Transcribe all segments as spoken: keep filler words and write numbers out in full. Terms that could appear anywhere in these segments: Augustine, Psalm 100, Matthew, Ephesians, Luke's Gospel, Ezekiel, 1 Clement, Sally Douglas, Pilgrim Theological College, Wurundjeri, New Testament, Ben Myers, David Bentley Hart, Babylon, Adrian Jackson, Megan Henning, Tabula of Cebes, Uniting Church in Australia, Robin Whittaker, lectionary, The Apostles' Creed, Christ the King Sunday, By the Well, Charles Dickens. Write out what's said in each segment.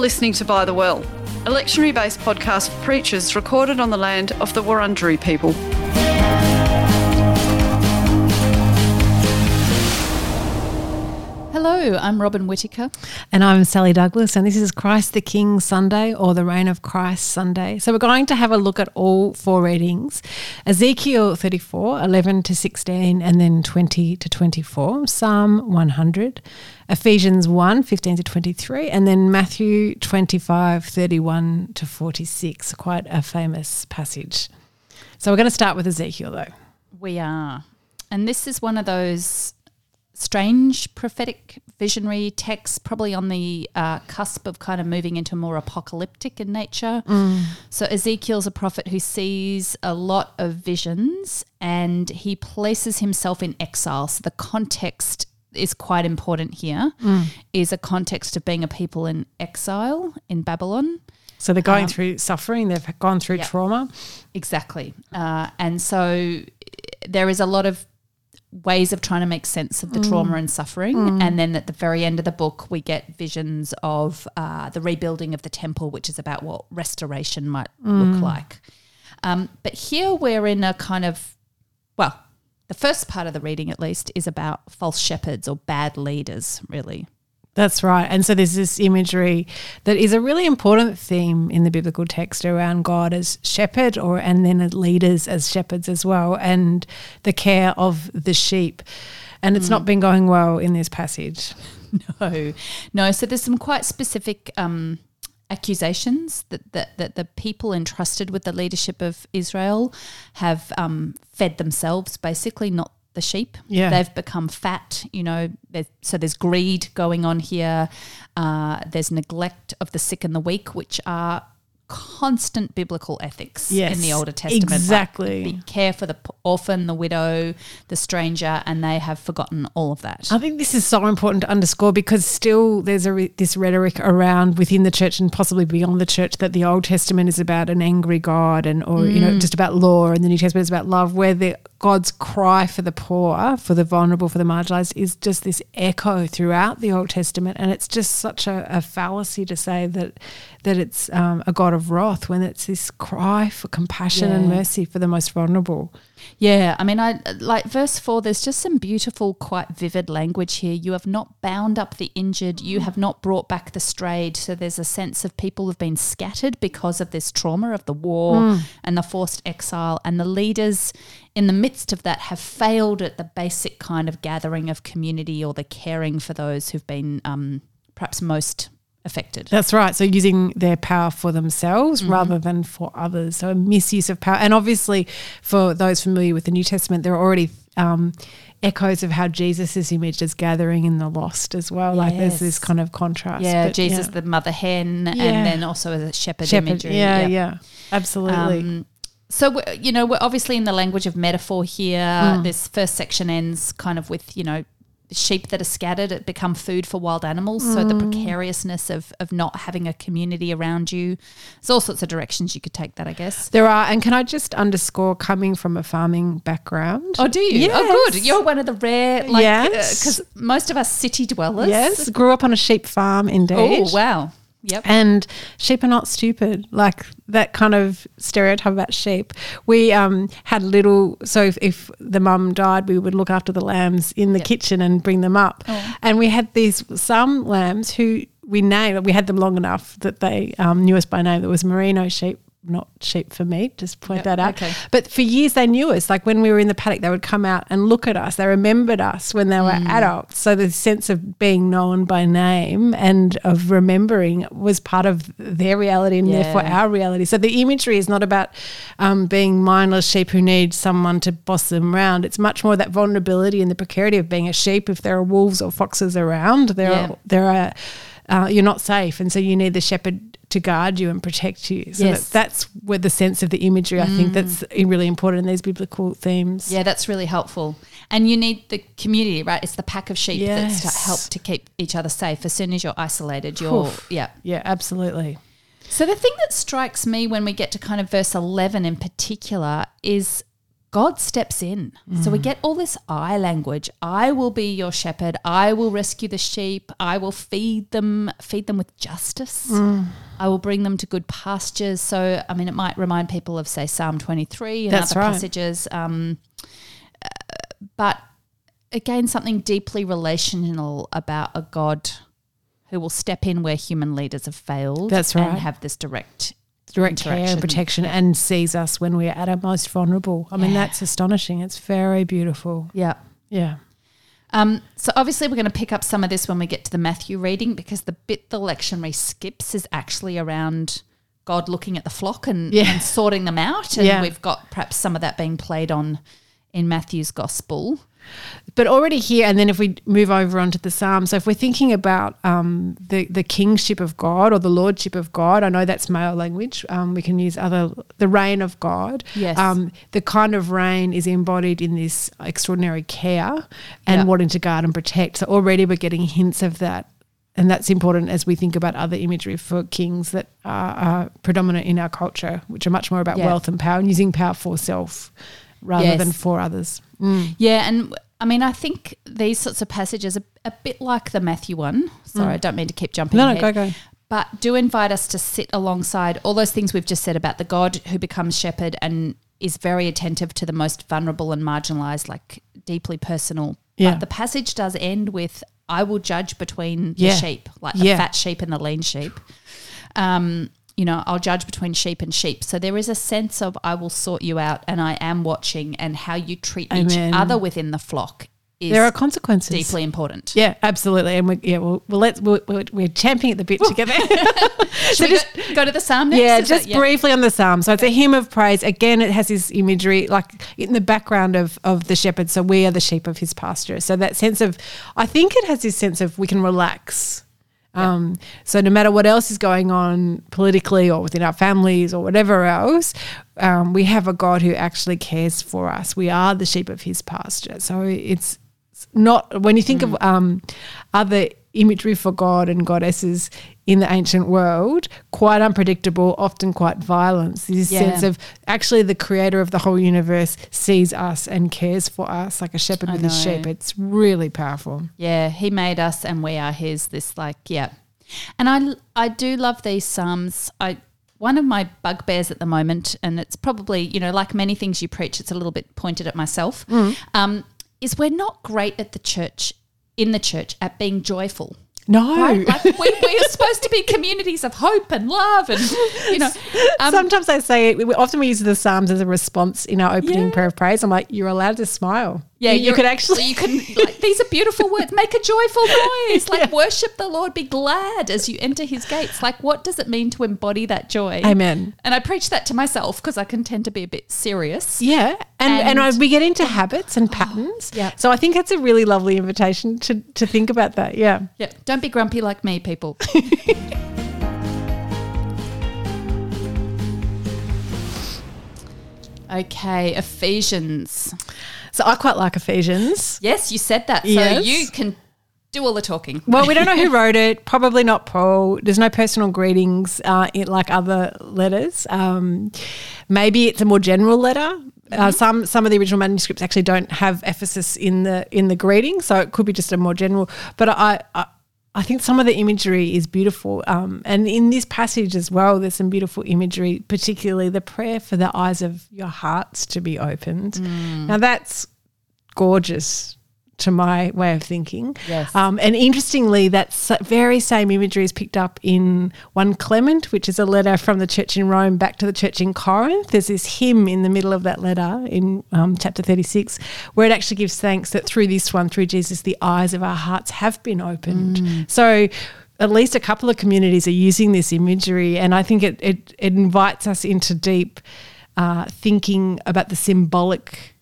listening to By the Well, a lectionary-based podcast for preachers recorded on the land of the Wurundjeri people. Hello, I'm Robin Whittaker. And I'm Sally Douglas, and this is Christ the King Sunday, or the Reign of Christ Sunday. So we're going to have a look at all four readings, Ezekiel thirty-four, eleven to sixteen, and then twenty to twenty-four, Psalm one hundred, Ephesians one, fifteen to twenty-three, and then Matthew twenty-five, thirty-one to forty-six, quite a famous passage. So we're going to start with Ezekiel though. We are. And this is one of those strange prophetic visionary text, probably on the uh, cusp of kind of moving into more apocalyptic in nature. Mm. So Ezekiel's a prophet who sees a lot of visions and he places himself in exile. So the context is quite important here, mm. is a context of being a people in exile in Babylon. So they're going um, through suffering, they've gone through yep. trauma. Exactly. Uh, and so there is a lot of ways of trying to make sense of the mm. trauma and suffering, mm. and then at the very end of the book we get visions of uh, the rebuilding of the temple, which is about what restoration might mm. look like. Um, but here we're in a kind of, well, the first part of the reading at least is about false shepherds or bad leaders, really. That's right. And so there's this imagery that is a really important theme in the biblical text around God as shepherd, or and then leaders as shepherds as well, and the care of the sheep. And it's mm. not been going well in this passage. No. No. So there's some quite specific um, accusations that, that, that the people entrusted with the leadership of Israel have um, fed themselves, basically, not the sheep. Yeah. They've become fat, you know, so there's greed going on here. Uh, there's neglect of the sick and the weak, which are constant biblical ethics yes, in the Older Testament. Exactly. Like, be care for the orphan, the widow, the stranger, and they have forgotten all of that. I think this is so important to underscore, because still there's a re- this rhetoric around within the church and possibly beyond the church that the Old Testament is about an angry God and or mm. you know, just about law, and the New Testament is about love, where the God's cry for the poor, for the vulnerable, for the marginalised is just this echo throughout the Old Testament, and it's just such a, a fallacy to say that that it's um, a God of wrath when it's this cry for compassion yeah. and mercy for the most vulnerable. Yeah, I mean, I like verse four, there's just some beautiful, quite vivid language here. You have not bound up the injured, you have not brought back the strayed. So there's a sense of people have been scattered because of this trauma of the war mm. and the forced exile, and the leaders in the midst of that have failed at the basic kind of gathering of community or the caring for those who've been um, perhaps most affected. That's right. So using their power for themselves mm-hmm. rather than for others. So a misuse of power. And obviously for those familiar with the New Testament, there are already um, echoes of how Jesus is imaged as gathering in the lost as well. Yes. Like there's this kind of contrast. Yeah, but, Jesus yeah. the mother hen yeah. and then also as a shepherd, shepherd imagery. Yeah, yeah, yeah. Absolutely. Um, So, you know, we're obviously in the language of metaphor here. Mm. This first section ends kind of with, you know, sheep that are scattered it become food for wild animals. Mm. So the precariousness of of not having a community around you. There's all sorts of directions you could take that, I guess. There are. And can I just underscore coming from a farming background? Oh, do you? Yes. Oh, good. You're one of the rare, like, because yes. uh, most of us city dwellers. Yes, grew up on a sheep farm indeed. Oh, wow. Yep. And sheep are not stupid, like that kind of stereotype about sheep. We um, had little – so if, if the mum died, we would look after the lambs in the yep. kitchen and bring them up. Oh. And we had these – some lambs who we named – we had them long enough that they um, knew us by name. That was merino sheep, not sheep for meat, just point yep, that out. Okay. But for years they knew us. Like when we were in the paddock, they would come out and look at us. They remembered us when they were mm. adults. So the sense of being known by name and of remembering was part of their reality and yeah. therefore our reality. So the imagery is not about um, being mindless sheep who need someone to boss them around. It's much more that vulnerability and the precarity of being a sheep. If there are wolves or foxes around, there yeah. are, there are uh, you're not safe, and so you need the shepherd to guard you and protect you. So yes. that, that's where the sense of the imagery, I mm. think that's really important in these biblical themes. Yeah, that's really helpful. And you need the community, right? It's the pack of sheep yes. that help to keep each other safe. As soon as you're isolated, you're Oof. yeah. Yeah, absolutely. So the thing that strikes me when we get to kind of verse eleven in particular is God steps in. Mm. So we get all this I language. I will be your shepherd. I will rescue the sheep. I will feed them, feed them with justice. Mm. I will bring them to good pastures. So, I mean, it might remind people of, say, Psalm twenty-three and That's other right. passages. Um, uh, but, again, something deeply relational about a God who will step in where human leaders have failed. That's right. And have this direct Direct care and protection, and sees us when we're at our most vulnerable. I mean, yeah. that's astonishing. It's very beautiful. Yeah. Yeah. Um, so obviously we're going to pick up some of this when we get to the Matthew reading, because the bit the lectionary skips is actually around God looking at the flock and, yeah. and sorting them out. And yeah. we've got perhaps some of that being played on in Matthew's Gospel. But already here, and then if we move over onto the Psalms, so if we're thinking about um, the, the kingship of God or the lordship of God, I know that's male language, um, we can use other the reign of God. Yes. Um, the kind of reign is embodied in this extraordinary care and yep. wanting to guard and protect. So already we're getting hints of that, and that's important as we think about other imagery for kings that are, are predominant in our culture, which are much more about yep. wealth and power and using power for self rather yes. than for others. Mm. Yeah, and I mean, I think these sorts of passages are a bit like the Matthew one. Sorry, mm. I don't mean to keep jumping No, ahead, no, go, go. But do invite us to sit alongside all those things we've just said about the God who becomes shepherd and is very attentive to the most vulnerable and marginalised, like deeply personal. Yeah. But the passage does end with, I will judge between yeah. the sheep, like the yeah. fat sheep and the lean sheep. Um You know, I'll judge between sheep and sheep. So there is a sense of I will sort you out and I am watching, and how you treat Amen. Each other within the flock is there are consequences. Deeply important. Yeah, absolutely. And we, yeah, we'll, we'll let's, we're we're, we're champing at the bit together. So we just go, go to the Psalm next? Yeah, is just that, yeah. briefly on the Psalm. So it's a hymn of praise. Again, it has this imagery like in the background of, of the shepherd. So we are the sheep of his pasture. So that sense of – I think it has this sense of we can relax. Yeah. Um, so no matter what else is going on politically or within our families or whatever else, um, we have a God who actually cares for us. We are the sheep of his pasture. So it's not – when you think mm. of um, other imagery for God and goddesses in the ancient world, quite unpredictable, often quite violent, this yeah. sense of actually the creator of the whole universe sees us and cares for us like a shepherd I with know. His sheep. It's really powerful. Yeah, he made us and we are his, this like, yeah. And I, I do love these Psalms. I one of my bugbears at the moment, and it's probably, you know, like many things you preach, it's a little bit pointed at myself, mm. um, is we're not great at the church, in the church, at being joyful. No. Right? Like we, we are supposed to be communities of hope and love and, you know. Um, Sometimes I say it, often we use the Psalms as a response in our opening yeah. prayer of praise. I'm like, you're allowed to smile. Yeah, you could actually. You can, like, these are beautiful words. Make a joyful noise. Like yeah. worship the Lord. Be glad as you enter his gates. Like what does it mean to embody that joy? Amen. And I preach that to myself because I can tend to be a bit serious. Yeah. And and, and I, we get into habits and patterns. Oh, yeah. So I think that's a really lovely invitation to, to think about that. Yeah. Yeah. Don't be grumpy like me, people. Okay, Ephesians. So I quite like Ephesians. Yes, you said that. So yes. you can do all the talking. Well, we don't know who wrote it. Probably not Paul. There's no personal greetings uh, in, like other letters. Um, maybe it's a more general letter. Mm-hmm. Uh, some some of the original manuscripts actually don't have Ephesus in the in the greeting, so it could be just a more general. But I I, I think some of the imagery is beautiful. Um, and in this passage as well, there's some beautiful imagery, particularly the prayer for the eyes of your hearts to be opened. Mm. Now that's gorgeous to my way of thinking. Yes. Um, and interestingly, that very same imagery is picked up in First Clement, which is a letter from the church in Rome back to the church in Corinth. There's this hymn in the middle of that letter in um, chapter thirty-six where it actually gives thanks that through this one, through Jesus, the eyes of our hearts have been opened. Mm. So at least a couple of communities are using this imagery, and I think it, it, it invites us into deep uh, thinking about the symbolic,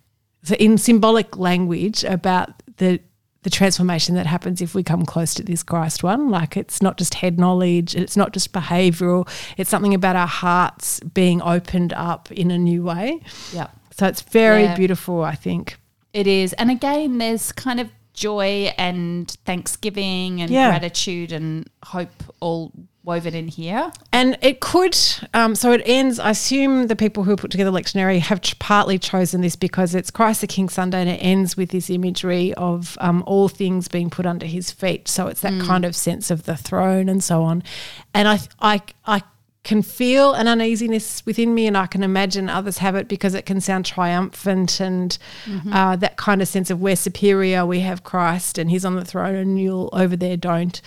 in symbolic language about the the transformation that happens if we come close to this Christ one. Like it's not just head knowledge, it's not just behavioural, it's something about our hearts being opened up in a new way. Yeah. So it's very yeah. beautiful, I think. It is. And again, there's kind of joy and thanksgiving and yeah. gratitude and hope all woven in here? And it could, um, so it ends, I assume the people who put together the lectionary have ch- partly chosen this because it's Christ the King Sunday and it ends with this imagery of um, all things being put under his feet. So it's that mm. kind of sense of the throne and so on. And I, I, I can feel an uneasiness within me, and I can imagine others have it, because it can sound triumphant and mm-hmm. uh, that kind of sense of we're superior, we have Christ and he's on the throne and you'll over there don't.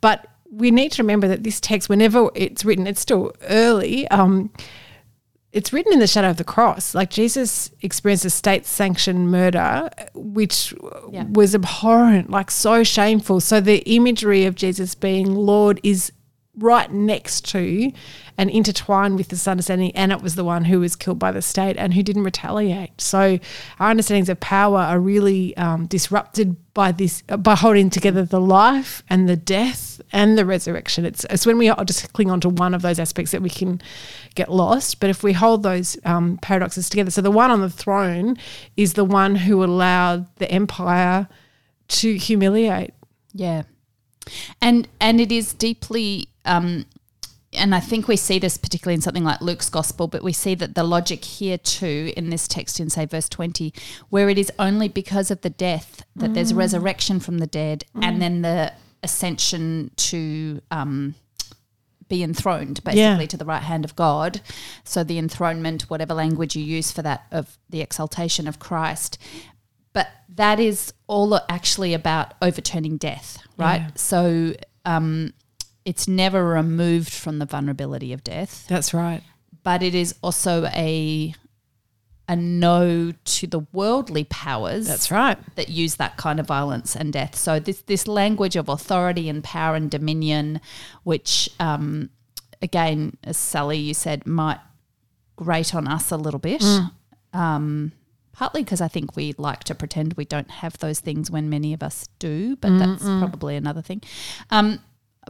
But we need to remember that this text, whenever it's written, it's still early, um, it's written in the shadow of the cross. Like, Jesus experienced a state-sanctioned murder, which yeah. was abhorrent, like so shameful. So the imagery of Jesus being Lord is right next to and intertwined with this understanding, and it was the one who was killed by the state and who didn't retaliate. So our understandings of power are really um, disrupted by this, uh, by holding together the life and the death and the resurrection. It's, it's when we are just cling on to one of those aspects that we can get lost. But if we hold those um, paradoxes together, so the one on the throne is the one who allowed the empire to humiliate. Yeah. And and it is deeply, um, and I think we see this particularly in something like Luke's Gospel, but we see that the logic here too in this text in, say, verse twenty, where it is only because of the death that mm. there's resurrection from the dead mm. and then the ascension to um, be enthroned, basically, yeah. to the right hand of God. So the enthronement, whatever language you use for that, of the exaltation of Christ. But that is all actually about overturning death, right? Yeah. So um, it's never removed from the vulnerability of death. That's right. But it is also a a no to the worldly powers. That's right. That use that kind of violence and death. So this this language of authority and power and dominion, which um, again, as Sally, you said, might grate on us a little bit. Mm. Um Partly because I think we like to pretend we don't have those things when many of us do, but Mm-mm. that's probably another thing. Um,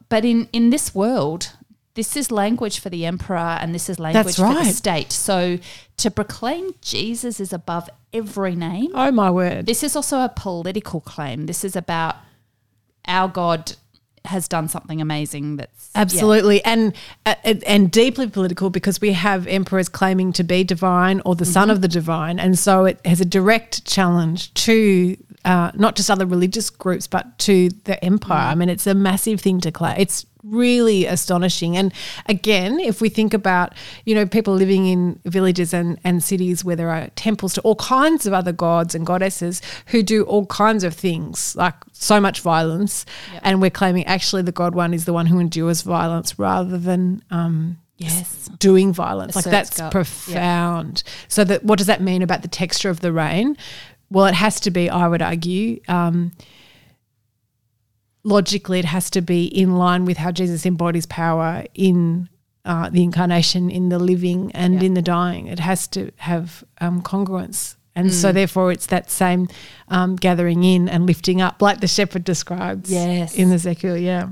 but in, in this world, this is language for the emperor and this is language that's right. for the state. So to proclaim Jesus is above every name. Oh, my word. This is also a political claim. This is about our God has done something amazing that's absolutely yeah. and, and and deeply political, because we have emperors claiming to be divine or the mm-hmm. son of the divine, and so it has a direct challenge to uh, not just other religious groups but to the empire. Mm. I mean, it's a massive thing to claim. It's really astonishing. And again, if we think about, you know, people living in villages and, and cities where there are temples to all kinds of other gods and goddesses who do all kinds of things, like so much violence, yep. and we're claiming actually the God one is the one who endures violence rather than um, yes, doing violence. Like, that's profound. Yep. So that, what does that mean about the texture of the rain? Well, it has to be, I would argue, um, logically, it has to be in line with how Jesus embodies power in uh, the incarnation, in the living and yeah. in the dying. It has to have um, congruence. And mm. so therefore it's that same um, gathering in and lifting up, like the shepherd describes yes. in Ezekiel, yeah.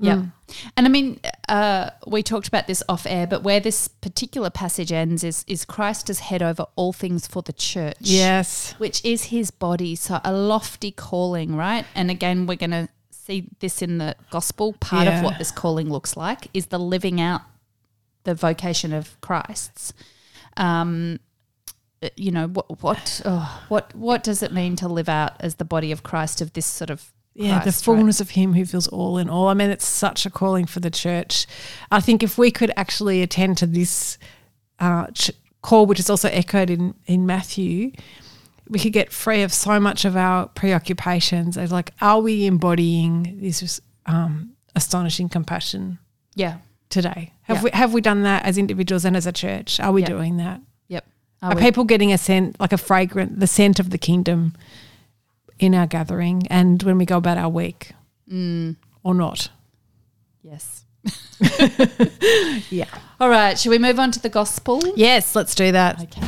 Yeah. Mm. And, I mean, uh, we talked about this off air, but where this particular passage ends is is Christ as head over all things for the church. Yes. Which is his body, so a lofty calling, right? And, again, we're going to see this in the gospel, part yeah. of what this calling looks like is the living out the vocation of Christ's. Um, you know, what what oh, what what does it mean to live out as the body of Christ, of this sort of Christ, yeah, the fullness right? of him who fills all in all. I mean, it's such a calling for the church. I think if we could actually attend to this uh, ch- call, which is also echoed in, in Matthew, we could get free of so much of our preoccupations. As like, are we embodying this um, astonishing compassion? Yeah, today have yeah. we have we done that as individuals and as a church? Are we yep. doing that? Yep. Are, are people getting a scent, like a fragrant, the scent of the kingdom in our gathering and when we go about our week, mm. or not? Yes. yeah. All right. Shall we move on to the gospel? Yes, let's do that. Okay.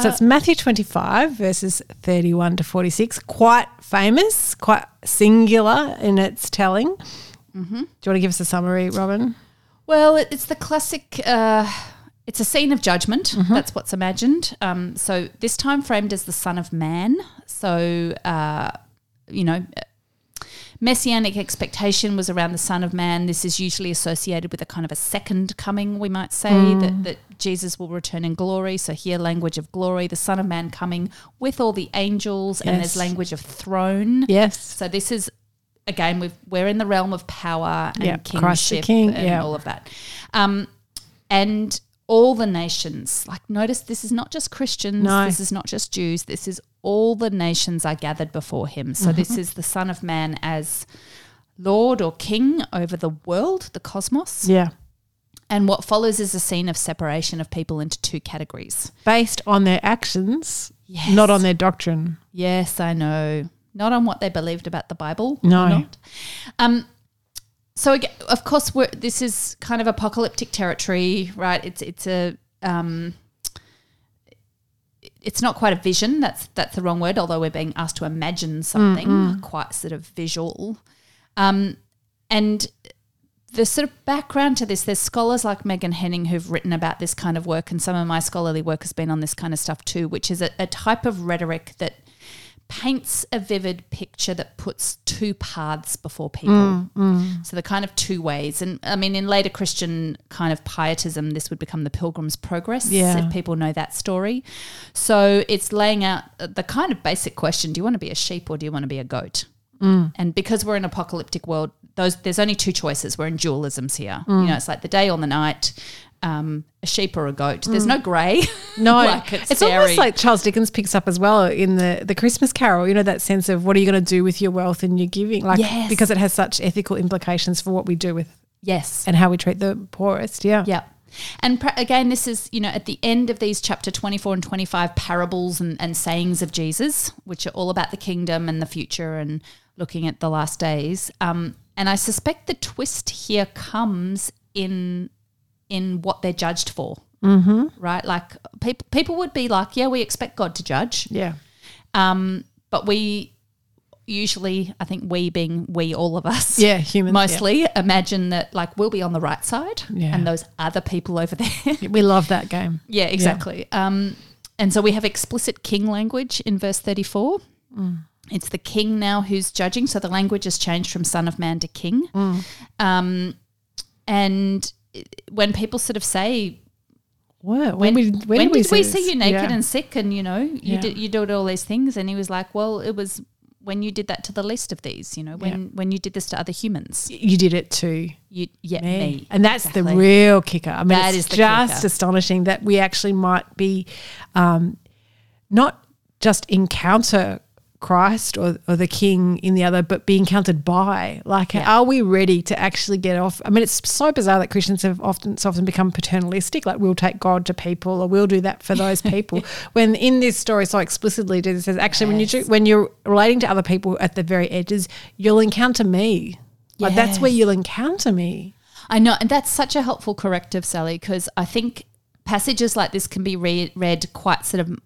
So it's Matthew twenty-five, verses thirty-one to forty-six, quite famous, quite singular in its telling. Mm-hmm. Do you want to give us a summary, Robin? Well, it's the classic uh, – it's a scene of judgment. Mm-hmm. That's what's imagined. Um, so this time framed as the Son of Man. So, uh, you know, Messianic expectation was around the Son of Man. This is usually associated with a kind of a second coming, we might say, mm. that, that Jesus will return in glory. So here, language of glory, the Son of Man coming with all the angels, yes. and there's language of throne. Yes. So this is, again, we've, we're in the realm of power and yep. kingship Christ the King. and yep. all of that. Um, and all the nations, like notice this is not just Christians, no. this is not just Jews, this is all the nations are gathered before him. So mm-hmm. this is the Son of Man as Lord or King over the world, the cosmos. Yeah. And what follows is a scene of separation of people into two categories. Based on their actions, yes. not on their doctrine. Yes, I know. Not on what they believed about the Bible. No. Or not. Um, so, again, of course, we're, this is kind of apocalyptic territory, right? It's it's a um, it's not quite a vision. That's that's the wrong word, although we're being asked to imagine something mm-hmm. quite sort of visual. Um, and the sort of background to this, there's scholars like Megan Henning who've written about this kind of work, and some of my scholarly work has been on this kind of stuff too, which is a, a type of rhetoric that paints a vivid picture that puts two paths before people. Mm, mm. So the kind of two ways. And, I mean, in later Christian kind of pietism, this would become the Pilgrim's Progress, yeah. if people know that story. So it's laying out the kind of basic question, do you want to be a sheep or do you want to be a goat? Mm. And because we're in an apocalyptic world, those there's only two choices. We're in dualisms here. Mm. You know, it's like the day or the night, um, a sheep or a goat. There's mm. no grey. No. Like it's it's almost like Charles Dickens picks up as well in the, the Christmas Carol, you know, that sense of what are you going to do with your wealth and your giving? Like yes. because it has such ethical implications for what we do with yes, and how we treat the poorest. Yeah. Yeah. And pra- again, this is, you know, at the end of these chapter twenty-four and twenty-five parables and, and sayings of Jesus, which are all about the kingdom and the future and looking at the last days. Um, and I suspect the twist here comes in in what they're judged for, mm-hmm. right? Like pe- people would be like, yeah, we expect God to judge. Yeah. Um, but we usually, I think we being we, all of us, yeah, humans, mostly yeah. imagine that like we'll be on the right side yeah. and those other people over there. We love that game. Yeah, exactly. Yeah. Um, and so we have explicit king language in verse thirty-four. Mm. It's the king now who's judging. So the language has changed from Son of Man to King. Mm. Um, and when people sort of say, Whoa, when, when, we, when, when did we see, we see you naked yeah. and sick and, you know, you, yeah. did, you did all these things? And he was like, well, it was when you did that to the least of these, you know, when, yeah. when you did this to other humans. You did it to you, yeah, me. me. And that's exactly. the real kicker. I mean, that it's is just kicker. astonishing that we actually might be um, not just encounter Christ or, or the King in the other, but being counted by. Like, yeah. are we ready to actually get off? I mean, it's so bizarre that Christians have often it's often become paternalistic, like we'll take God to people or we'll do that for those people. When in this story so explicitly Jesus says, actually yes. when, you, when you're relating to other people at the very edges, you'll encounter me. Yes. Like that's where you'll encounter me. I know, and that's such a helpful corrective, Sally, because I think passages like this can be re- read quite sort of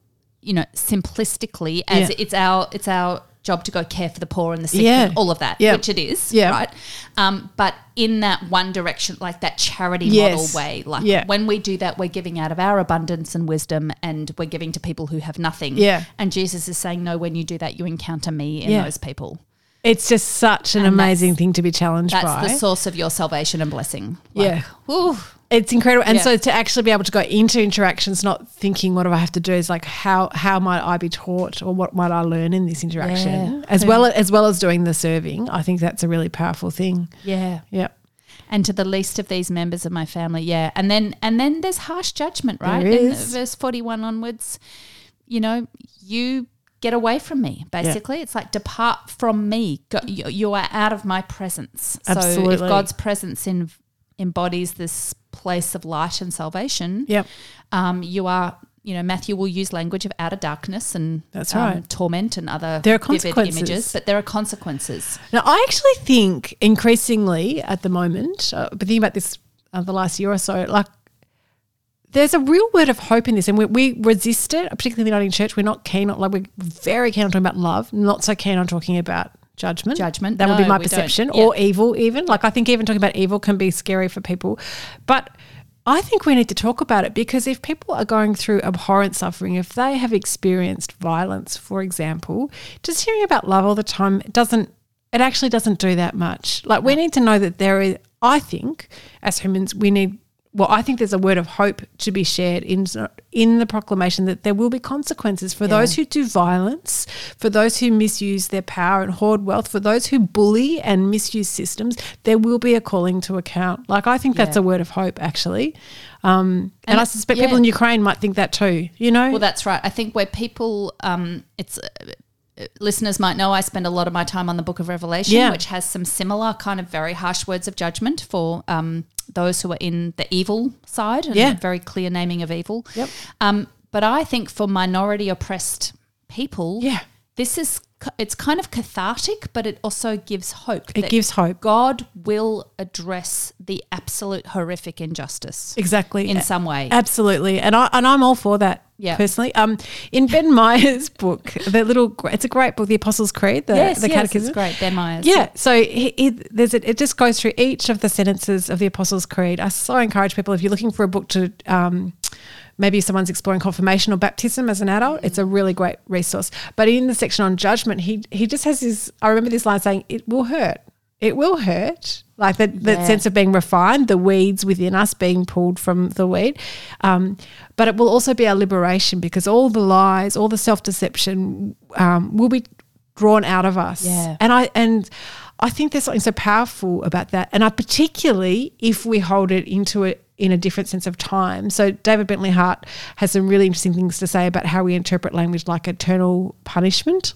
you know, simplistically as yeah. it's our it's our job to go care for the poor and the sick yeah. and all of that, yeah. which it is, yeah. right? Um, but in that one direction, like that charity yes. model way, like yeah. when we do that, we're giving out of our abundance and wisdom and we're giving to people who have nothing. Yeah. And Jesus is saying, no, when you do that, you encounter me in yeah. those people. It's just such an and amazing thing to be challenged that's by. That's the source of your salvation and blessing. Like, yeah. Whew. It's incredible. And yeah. so to actually be able to go into interactions, not thinking what do I have to do, is like how how might I be taught or what might I learn in this interaction yeah. as yeah. well as well as doing the serving. I think that's a really powerful thing. Yeah. Yeah. And to the least of these members of my family, yeah. And then and then there's harsh judgment, right? There is. In verse forty-one onwards, you know, you get away from me, basically. Yeah. It's like depart from me. Go, you, you are out of my presence. Absolutely. So if God's presence in embodies this place of light and salvation, yep. um, you are, you know, Matthew will use language of outer darkness and That's right. um, torment and other there are consequences. Vivid images, but there are consequences. Now, I actually think increasingly at the moment, uh, but thinking about this uh, the last year or so, like there's a real word of hope in this, and we, we resist it, particularly in the Uniting Church. We're not keen on, like we're very keen on talking about love, not so keen on talking about Judgment. Judgment. That no, would be my perception. Yeah. Or evil even. Like I think even talking about evil can be scary for people. But I think we need to talk about it because if people are going through abhorrent suffering, if they have experienced violence, for example, just hearing about love all the time doesn't it actually doesn't do that much. Like we need to know that there is, I think, as humans, we need, well, I think there's a word of hope to be shared in in the proclamation that there will be consequences for yeah. those who do violence, for those who misuse their power and hoard wealth, for those who bully and misuse systems. There will be a calling to account. Like I think yeah. that's a word of hope actually. Um, and, and I suspect yeah. people in Ukraine might think that too, you know? Well, that's right. I think where people um, – it's uh, – listeners might know I spend a lot of my time on the Book of Revelation, yeah. which has some similar kind of very harsh words of judgment for um, those who are in the evil side and yeah. a very clear naming of evil. Yep. Um, but I think for minority oppressed people, yeah. this is it's kind of cathartic, but it also gives hope. It gives hope. God will address the absolute horrific injustice. Exactly. In some way. Absolutely. And I and I'm all for that. Yeah, personally, um, in Ben Myers' book, the little it's a great book, The Apostles' Creed, the, yes, the yes, Catechism. It's great, Ben Myers. Yeah, so he, he, there's a, it just goes through each of the sentences of The Apostles' Creed. I so encourage people if you're looking for a book to um, maybe someone's exploring confirmation or baptism as an adult, mm. it's a really great resource. But in the section on judgment, he he just has this. I remember this line saying, "It will hurt. It will hurt." Like that, that yeah. sense of being refined, the weeds within us being pulled from the weed. Um, but it will also be our liberation because all the lies, all the self-deception um, will be drawn out of us. Yeah. And I and I think there's something so powerful about that, and I particularly if we hold it into it in a different sense of time. So David Bentley Hart has some really interesting things to say about how we interpret language like eternal punishment.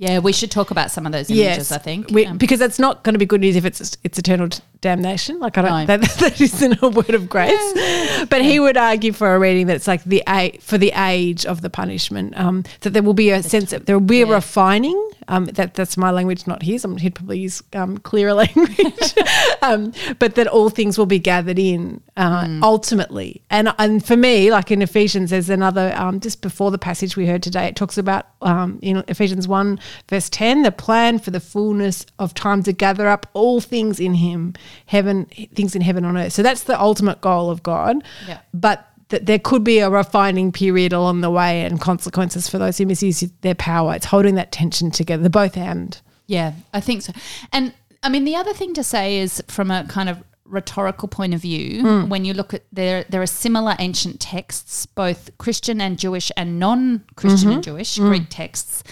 Yeah, we should talk about some of those images, yes, I think. We, um, because it's not going to be good news if it's it's eternal damnation. Like I don't no. that, that isn't a word of grace. Yeah. But he would argue for a reading that's like the for the age of the punishment, um, that there will be a the sense of there will be yeah. a refining. Um, that that's my language, not his. I mean, he'd probably use um, clearer language. um, but that all things will be gathered in uh, mm. ultimately. And and for me, like in Ephesians, there's another um, just before the passage we heard today. It talks about um, in Ephesians one. Verse ten, the plan for the fullness of time to gather up all things in him, heaven, things in heaven on earth. So that's the ultimate goal of God. Yeah. But th- there could be a refining period along the way and consequences for those who misuse their power. It's holding that tension together, both and. Yeah, I think so. And, I mean, the other thing to say is from a kind of rhetorical point of view, mm. when you look at there there are similar ancient texts, both Christian and Jewish and non-Christian mm-hmm. and Jewish, mm. Greek texts,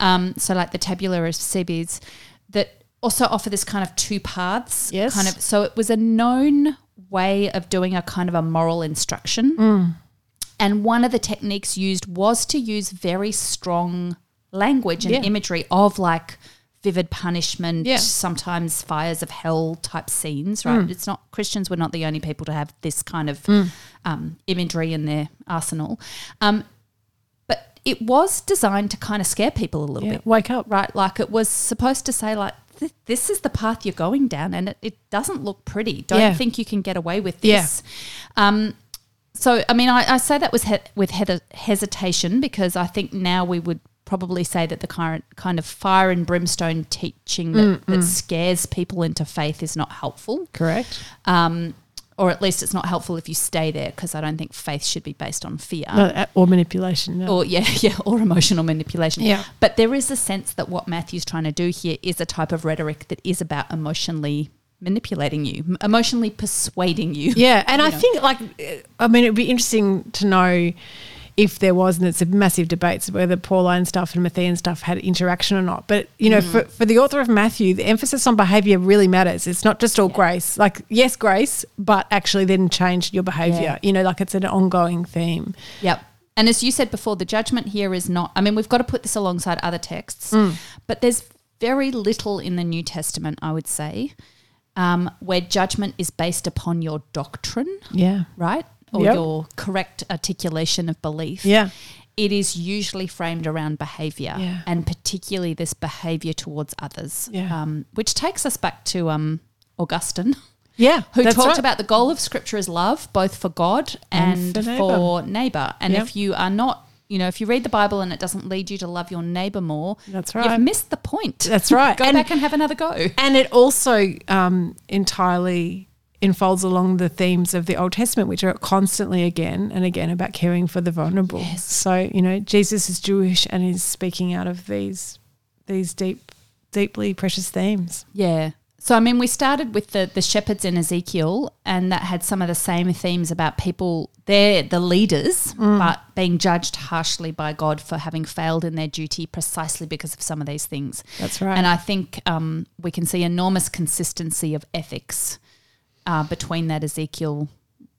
um, so like the Tabula of Cebes, that also offer this kind of two paths. Yes. Kind of, so it was a known way of doing a kind of a moral instruction. Mm. And one of the techniques used was to use very strong language and yeah. imagery of like vivid punishment, yeah. sometimes fires of hell type scenes, right? Mm. It's not – Christians were not the only people to have this kind of mm. um, imagery in their arsenal. Um, but it was designed to kind of scare people a little yeah. bit. Wake up. Right, like it was supposed to say like th- this is the path you're going down and it, it doesn't look pretty. Don't yeah. think you can get away with this. Yeah. Um, so, I mean, I, I say that was he- with he- hesitation because I think now we would – probably say that the current kind of fire and brimstone teaching that, that scares people into faith is not helpful. Correct. Um, or at least it's not helpful if you stay there because I don't think faith should be based on fear. No, or manipulation. No. Or yeah, yeah, or emotional manipulation. Yeah. But there is a sense that what Matthew's trying to do here is a type of rhetoric that is about emotionally manipulating you, emotionally persuading you. Yeah, and you I know. think like I mean it would be interesting to know if there was, and it's a massive debate whether Pauline stuff and Matthean stuff had interaction or not. But, you know, mm. for, for the author of Matthew, the emphasis on behaviour really matters. It's not just all yeah. grace. Like, yes, grace, but actually then change your behaviour. Yeah. You know, like it's an ongoing theme. Yep. And as you said before, the judgment here is not – I mean, we've got to put this alongside other texts, mm. but there's very little in the New Testament, I would say, um, where judgment is based upon your doctrine. Yeah. Right? Or yep. your correct articulation of belief, yeah. it is usually framed around behaviour yeah. and particularly this behaviour towards others, yeah. um, which takes us back to um, Augustine yeah, who talked right. about the goal of Scripture is love, both for God and, and for neighbour. And yep. if you are not, you know, if you read the Bible and it doesn't lead you to love your neighbour more, that's right. you've missed the point. That's right. Go and, back and have another go. And it also um, entirely unfolds along the themes of the Old Testament, which are constantly again and again about caring for the vulnerable. Yes. So, you know, Jesus is Jewish and is speaking out of these these deep deeply precious themes. Yeah. So, I mean, we started with the, the shepherds in Ezekiel, and that had some of the same themes about people, they're the leaders, mm. but being judged harshly by God for having failed in their duty precisely because of some of these things. That's right. And I think um, we can see enormous consistency of ethics uh, between that Ezekiel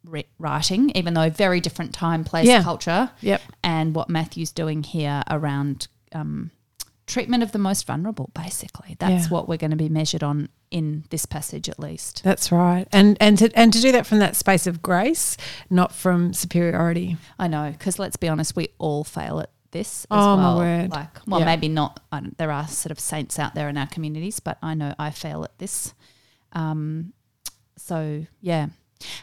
re- writing, even though very different time, place, yeah. culture, yep. and what Matthew's doing here around um, treatment of the most vulnerable, basically. That's yeah. what we're going to be measured on in this passage at least. That's right. And and to, and to do that from that space of grace, not from superiority. I know, because let's be honest, we all fail at this as oh, well. Oh, my word. Like, well, yeah. maybe not. I don't, there are sort of saints out there in our communities, but I know I fail at this. Um, so, yeah.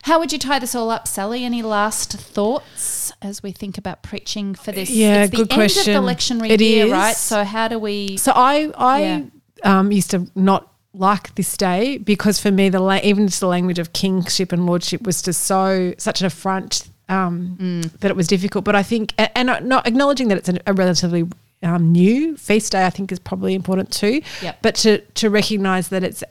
How would you tie this all up, Sally? Any last thoughts as we think about preaching for this? Yeah, it's good the question. It's the end of the lectionary it year, is. Right? So how do we – So I, I yeah. um, used to not – like this day, because for me the la- even just the language of kingship and lordship was just so such an affront um, mm. that it was difficult. But I think, and, and not acknowledging that it's an, a relatively um, new feast day, I think is probably important too. Yep. But to to recognise that it's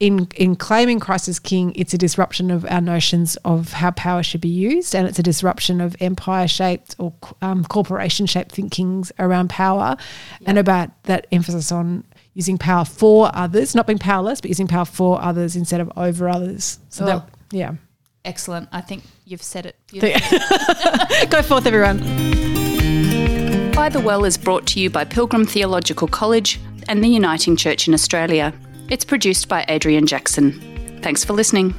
in in claiming Christ as King, it's a disruption of our notions of how power should be used, and it's a disruption of empire-shaped or um, corporation-shaped thinkings around power, yep. and about that emphasis on using power for others, not being powerless, but using power for others instead of over others. So, oh, that, yeah. Excellent. I think you've said it. You've said it. Go forth, everyone. By the Well is brought to you by Pilgrim Theological College and the Uniting Church in Australia. It's produced by Adrian Jackson. Thanks for listening.